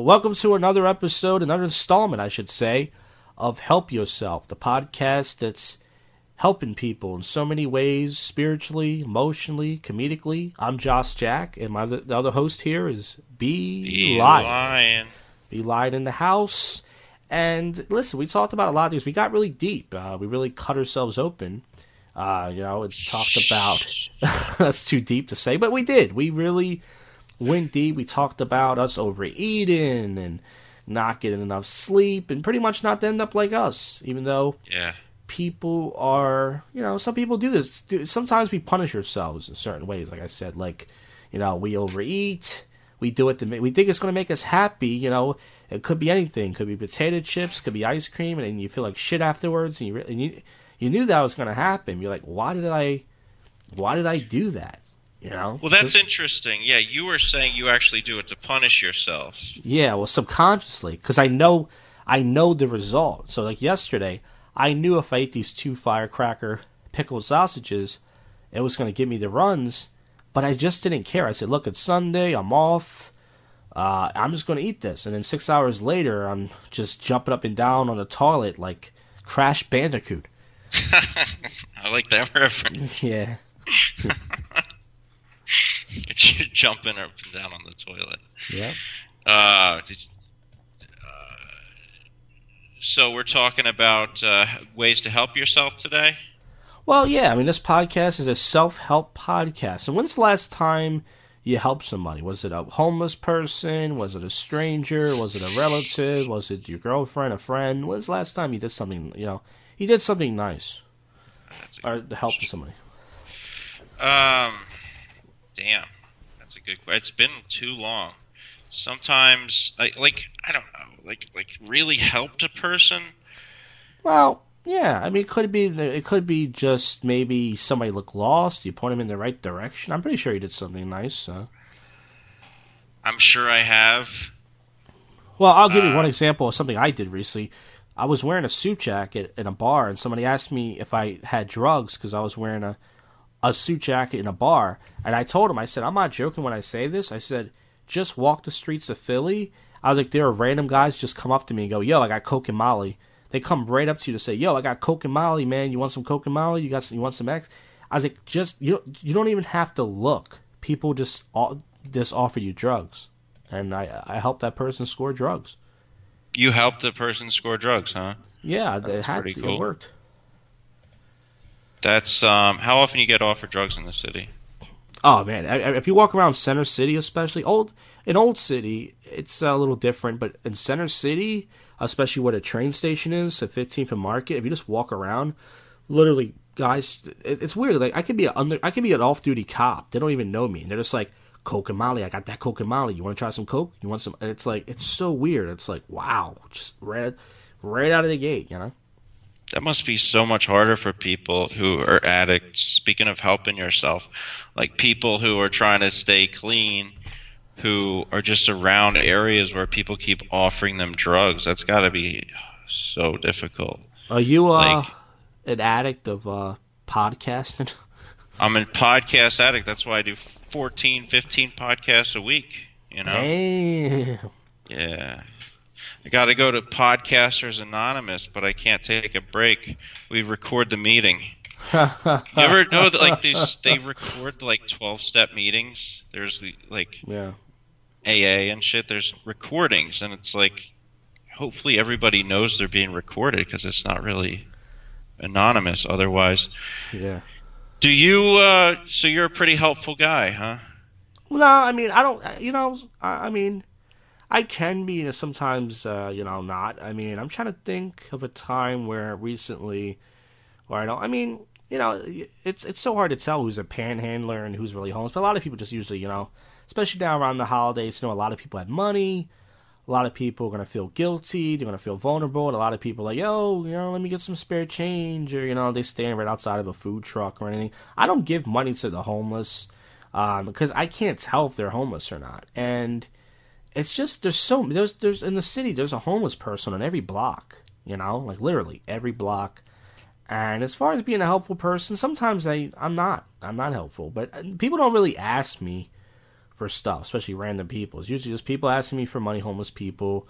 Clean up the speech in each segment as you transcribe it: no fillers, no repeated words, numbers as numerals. Welcome to another episode, another installment, I should say, of Help Yourself, the podcast that's helping people in so many ways, spiritually, emotionally, comedically. I'm Joss Jack, and the other host here is B Light. B Light in the house. And listen, we talked about a lot of things. We got really deep. We really cut ourselves open. It talked about... that's too deep to say, but we did. We really... Wendy, we talked about us overeating and not getting enough sleep and pretty much not to end up like us, even though people are, some people do this. Sometimes we punish ourselves in certain ways, like I said, we overeat, we do it we think it's going to make us happy, it could be anything, could be potato chips, could be ice cream, and you feel like shit afterwards, and you knew that was going to happen. You're like, why did I do that? Well, that's interesting. Yeah, you were saying you actually do it to punish yourself. Yeah, well, subconsciously, because I know the result. So, like yesterday, I knew if I ate these 2 firecracker pickled sausages, it was going to give me the runs, but I just didn't care. I said, look, it's Sunday, I'm off, I'm just going to eat this. And then 6 hours later, I'm just jumping up and down on the toilet like Crash Bandicoot. I like that reference. Yeah. You're jumping up and down on the toilet. Yeah. So we're talking about ways to help yourself today? Well, yeah. I mean, this podcast is a self-help podcast. So when's the last time you helped somebody? Was it a homeless person? Was it a stranger? Was it a relative? Was it your girlfriend, a friend? When's the last time you did something, you did something nice? Or to help somebody? Damn, that's a good question. It's been too long. Sometimes, I don't know, really helped a person? Well, yeah. I mean, it could be just maybe somebody looked lost. You point them in the right direction. I'm pretty sure you did something nice. So. I'm sure I have. Well, I'll give you one example of something I did recently. I was wearing a suit jacket in a bar, and somebody asked me if I had drugs because I was wearing a suit jacket in a bar, and I told him, I said, I'm not joking when I say this. I said, just walk the streets of Philly. I was like, there are random guys just come up to me and go, yo, I got Coke and Molly. They come right up to you to say, yo, I got Coke and Molly, man. You want some Coke and Molly? You want some X? I was like, just you don't even have to look. People just offer you drugs, and I helped that person score drugs. You helped the person score drugs, huh? Yeah, That's pretty cool. It worked. That's how often you get offered drugs in the city? Oh man, if you walk around Center City, especially in Old City, it's a little different. But in Center City, especially where the train station is, so 15th and Market, if you just walk around, literally, guys, it's weird. Like I could be an off-duty cop. They don't even know me, and they're just like, Coke and Molly. I got that Coke and Molly. You want to try some Coke? You want some? And it's like, it's so weird. It's like, wow, just right out of the gate, That must be so much harder for people who are addicts. Speaking of helping yourself, like people who are trying to stay clean, who are just around areas where people keep offering them drugs. That's got to be so difficult. Are you an addict of podcasting? I'm a podcast addict. That's why I do 14, 15 podcasts a week, Damn. Yeah. I got to go to Podcasters Anonymous, but I can't take a break. We record the meeting. You ever know that they record 12-step meetings? There's AA and shit. There's recordings, and it's hopefully everybody knows they're being recorded because it's not really anonymous otherwise. Yeah. Do you so you're a pretty helpful guy, huh? Well, no, I mean, I don't, I can be sometimes, not. I mean, I'm trying to think of a time where recently, where I don't. I mean, it's so hard to tell who's a panhandler and who's really homeless. But a lot of people just usually, especially now around the holidays, a lot of people have money. A lot of people are gonna feel guilty. They're gonna feel vulnerable. And a lot of people are like, yo, let me get some spare change, or they stand right outside of a food truck or anything. I don't give money to the homeless because I can't tell if they're homeless or not, and. It's just there's in the city there's a homeless person on every block, literally every block. And as far as being a helpful person, sometimes I'm not helpful, but people don't really ask me for stuff, especially random people. It's usually just people asking me for money, homeless people,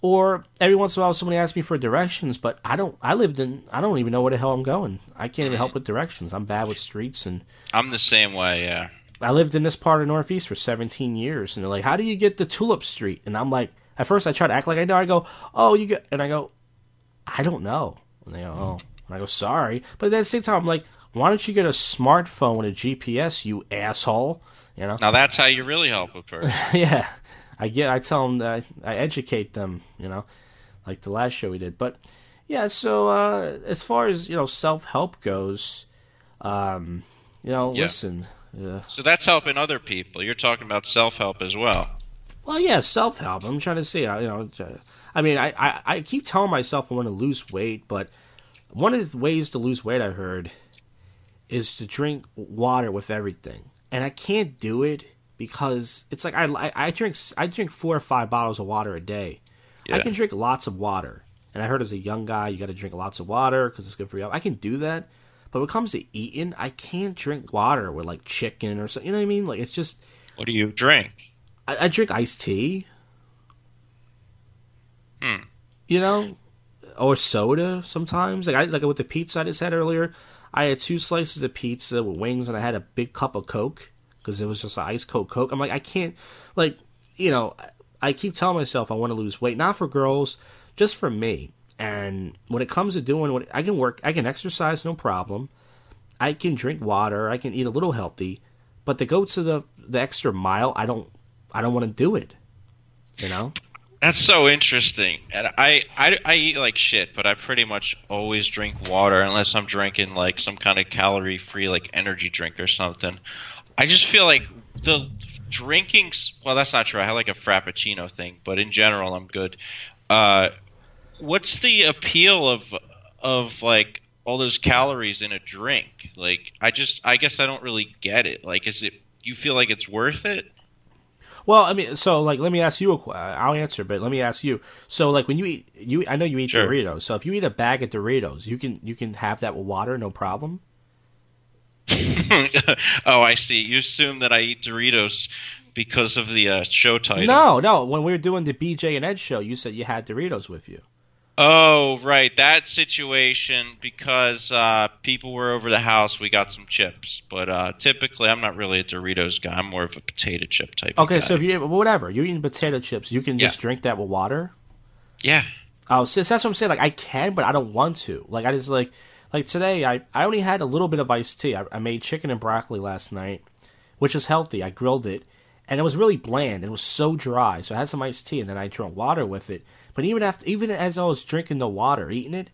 or every once in a while somebody asks me for directions, but I don't even know where the hell I'm going. I can't even help with directions. I'm bad with streets, and I'm the same way. Yeah, I lived in this part of Northeast for 17 years, and they're like, "How do you get to Tulip Street?" And I'm like, at first I try to act like I know. I go, "Oh, you get," and I go, "I don't know." And they go, "Oh," and I go, "Sorry," but at the same time I'm like, "Why don't you get a smartphone with a GPS, you asshole?" You know? Now that's how you really help a person. Yeah, I tell them that I educate them, you know, like the last show we did. But yeah, so as far as, you know, self-help goes, you know, yeah. Listen. So that's helping other people. You're talking about self-help as well. Well, yeah, self-help. I'm trying to see, you know, I mean, I keep telling myself I want to lose weight, but one of the ways to lose weight I heard is to drink water with everything. And I can't do it because it's like I drink 4 or 5 bottles of water a day. Yeah. I can drink lots of water. And I heard as a young guy, you got to drink lots of water because it's good for you. I can do that. But when it comes to eating, I can't drink water with like chicken or something. You know what I mean? Like it's just. What do you drink? I drink iced tea. You know, or soda sometimes. Like with the pizza I just had earlier. I had 2 slices of pizza with wings, and I had a big cup of Coke because it was just an ice cold Coke. I'm like, I can't, like, you know, I keep telling myself I want to lose weight, not for girls, just for me. And when it comes to doing what I can work, I can exercise, no problem. I can drink water. I can eat a little healthy, but to go to the extra mile, I don't want to do it. You know, that's so interesting. And I eat like shit, but I pretty much always drink water unless I'm drinking like some kind of calorie-free like energy drink or something. I just feel like the drinking – well, that's not true. I had like a Frappuccino thing, but in general I'm good. What's the appeal of like all those calories in a drink? Like I guess I don't really get it. Like is it – you feel like it's worth it? Well, I mean, so, like, let me ask you – I'll answer, but let me ask you. So, like, when you eat – I know you eat sure. Doritos. So, if you eat a bag of Doritos, you can have that with water, no problem? Oh, I see. You assume that I eat Doritos because of the show title. No. When we were doing the BJ and Ed show, you said you had Doritos with you. Oh, right. That situation, because people were over the house, we got some chips. But typically, I'm not really a Doritos guy. I'm more of a potato chip type of guy. Okay, so if you're eating potato chips, you can just drink that with water? Yeah. Oh, so that's what I'm saying. Like, I can, but I don't want to. Like, I just like today, I only had a little bit of iced tea. I made chicken and broccoli last night, which is healthy. I grilled it. And it was really bland. It was so dry. So I had some iced tea, and then I drank water with it. But even as I was drinking the water, eating it,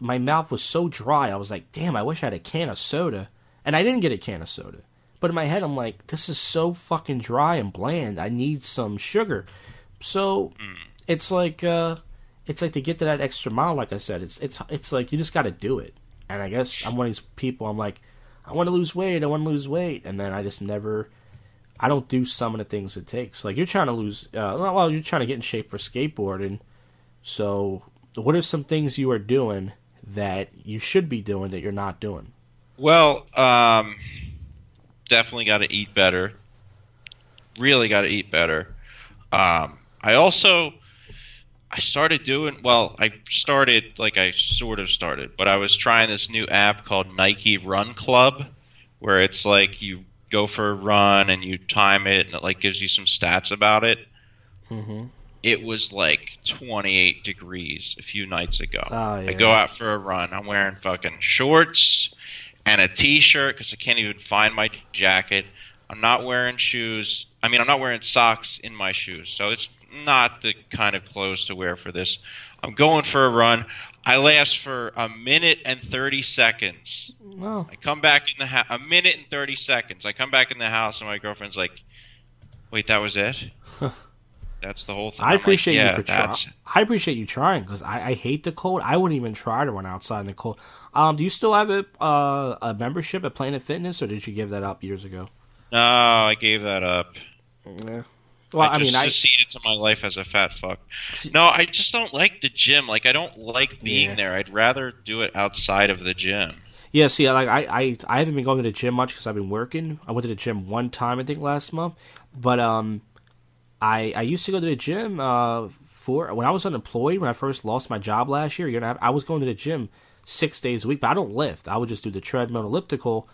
my mouth was so dry. I was like, damn, I wish I had a can of soda. And I didn't get a can of soda. But in my head, I'm like, this is so fucking dry and bland. I need some sugar. So it's like to get to that extra mile, like I said, it's like you just got to do it. And I guess I'm one of these people. I'm like, I want to lose weight, and then I just never. I don't do some of the things it takes. Like, you're trying to lose... well, you're trying to get in shape for skateboarding. So, what are some things you are doing that you should be doing that you're not doing? Well, definitely got to eat better. Really got to eat better. I was trying this new app called Nike Run Club, where it's like you... go for a run and you time it and it like gives you some stats about it. Mm-hmm. It was like 28 degrees a few nights ago. Oh, yeah. I go out for a run. I'm wearing fucking shorts and a t-shirt because I can't even find my jacket. I'm not wearing shoes. I mean, I'm not wearing socks in my shoes. So it's not the kind of clothes to wear for this. I'm going for a run. I last for a minute and 30 seconds. Wow. I come back in the house. A minute and 30 seconds. I come back in the house and my girlfriend's like, wait, that was it? That's the whole thing. I appreciate you trying because I hate the cold. I wouldn't even try to run outside in the cold. Do you still have a membership at Planet Fitness or did you give that up years ago? No, I gave that up. Yeah. Well, I seceded to my life as a fat fuck. No, I just don't like the gym. Like, I don't like being there. I'd rather do it outside of the gym. Yeah, see, like I haven't been going to the gym much because I've been working. I went to the gym one time, I think, last month. But I used to go to the gym for when I was unemployed, when I first lost my job last year. You know, I was going to the gym 6 days a week, but I don't lift. I would just do the treadmill and elliptical.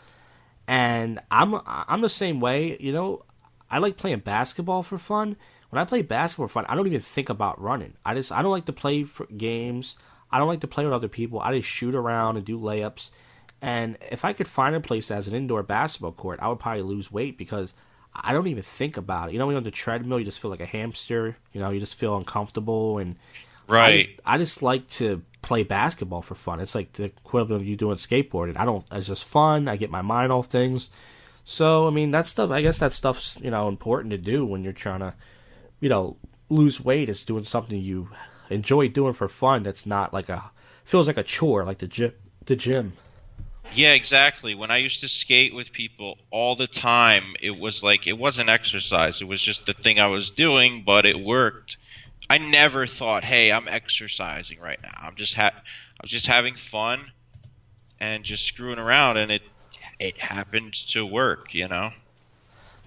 And I'm the same way. You know, I like playing basketball for fun. When I play basketball for fun, I don't even think about running. I don't like to play for games. I don't like to play with other people. I just shoot around and do layups. And if I could find a place that has an indoor basketball court, I would probably lose weight because I don't even think about it. You know, when you're on the treadmill, you just feel like a hamster. You know, you just feel uncomfortable. And right. I just like to play basketball for fun. It's like the equivalent of you doing skateboarding. It's just fun. I get my mind off things. So, I mean, that stuff's, you know, important to do when you're trying to, you know, lose weight. It's doing something you enjoy doing for fun. That's not like feels like a chore, like the gym. Yeah, exactly. When I used to skate with people all the time, it was like it wasn't exercise. It was just the thing I was doing, but it worked. I never thought, "Hey, I'm exercising right now. I was just having fun and just screwing around," and it happened to work, you know.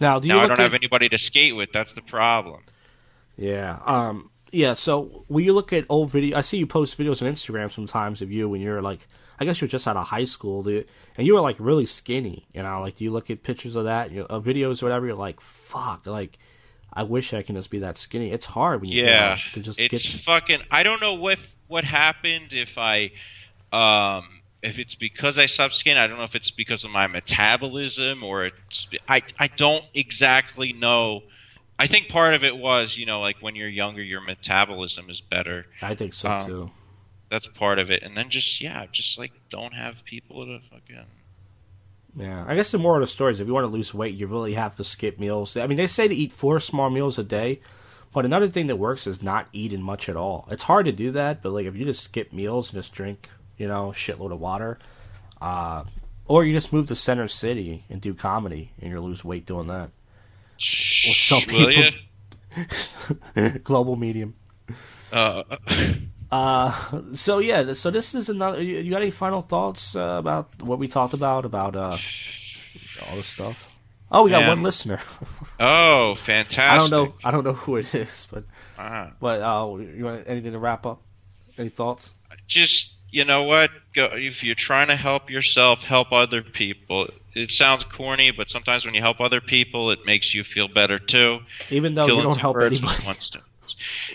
Now I don't have anybody to skate with. That's the problem. Yeah. Yeah, so when you look at old videos, I see you post videos on Instagram sometimes of you when you're like, I guess you were just out of high school, dude, and you were like really skinny, you know, like do you look at pictures of that, you know, videos or whatever, you're like, fuck, like, I wish I can just be that skinny. It's hard when you know, to just fucking, I don't know what happened, if it's because I stopped skinny, I don't know if it's because of my metabolism or I don't exactly know. I think part of it was, you know, like when you're younger, your metabolism is better. I think so, too. That's part of it. And then just like don't have people to fucking... Yeah, I guess the moral of the story is if you want to lose weight, you really have to skip meals. I mean, they say to eat 4 small meals a day, but another thing that works is not eating much at all. It's hard to do that, but like if you just skip meals and just drink, you know, shitload of water, or you just move to Center City and do comedy and you'll lose weight doing that. Some people, global medium. So yeah. So this is another. You got any final thoughts about what we talked about all this stuff? Oh, we got one listener. Oh, fantastic! I don't know who it is, but you want anything to wrap up? Any thoughts? Just you know what? Go, if you're trying to help yourself, help other people. It sounds corny, but sometimes when you help other people, it makes you feel better too. Even though you don't help anybody.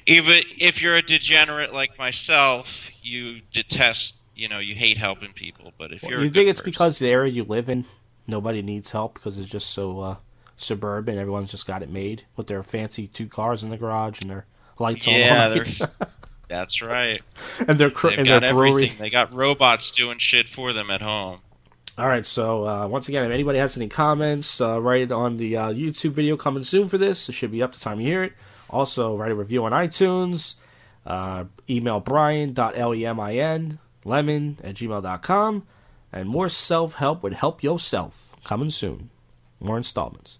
Even if you're a degenerate like myself, you detest, you know, you hate helping people. But if you think it's because the area you live in, nobody needs help because it's just so suburban. Everyone's just got it made with their fancy 2 cars in the garage and their lights on. Yeah, that's right. And their brewery. They got robots doing shit for them at home. All right, so once again, if anybody has any comments, write it on the YouTube video coming soon for this. It should be up the time you hear it. Also, write a review on iTunes. Email brian.lemin@gmail.com. And more self-help with Help Yourself coming soon. More installments.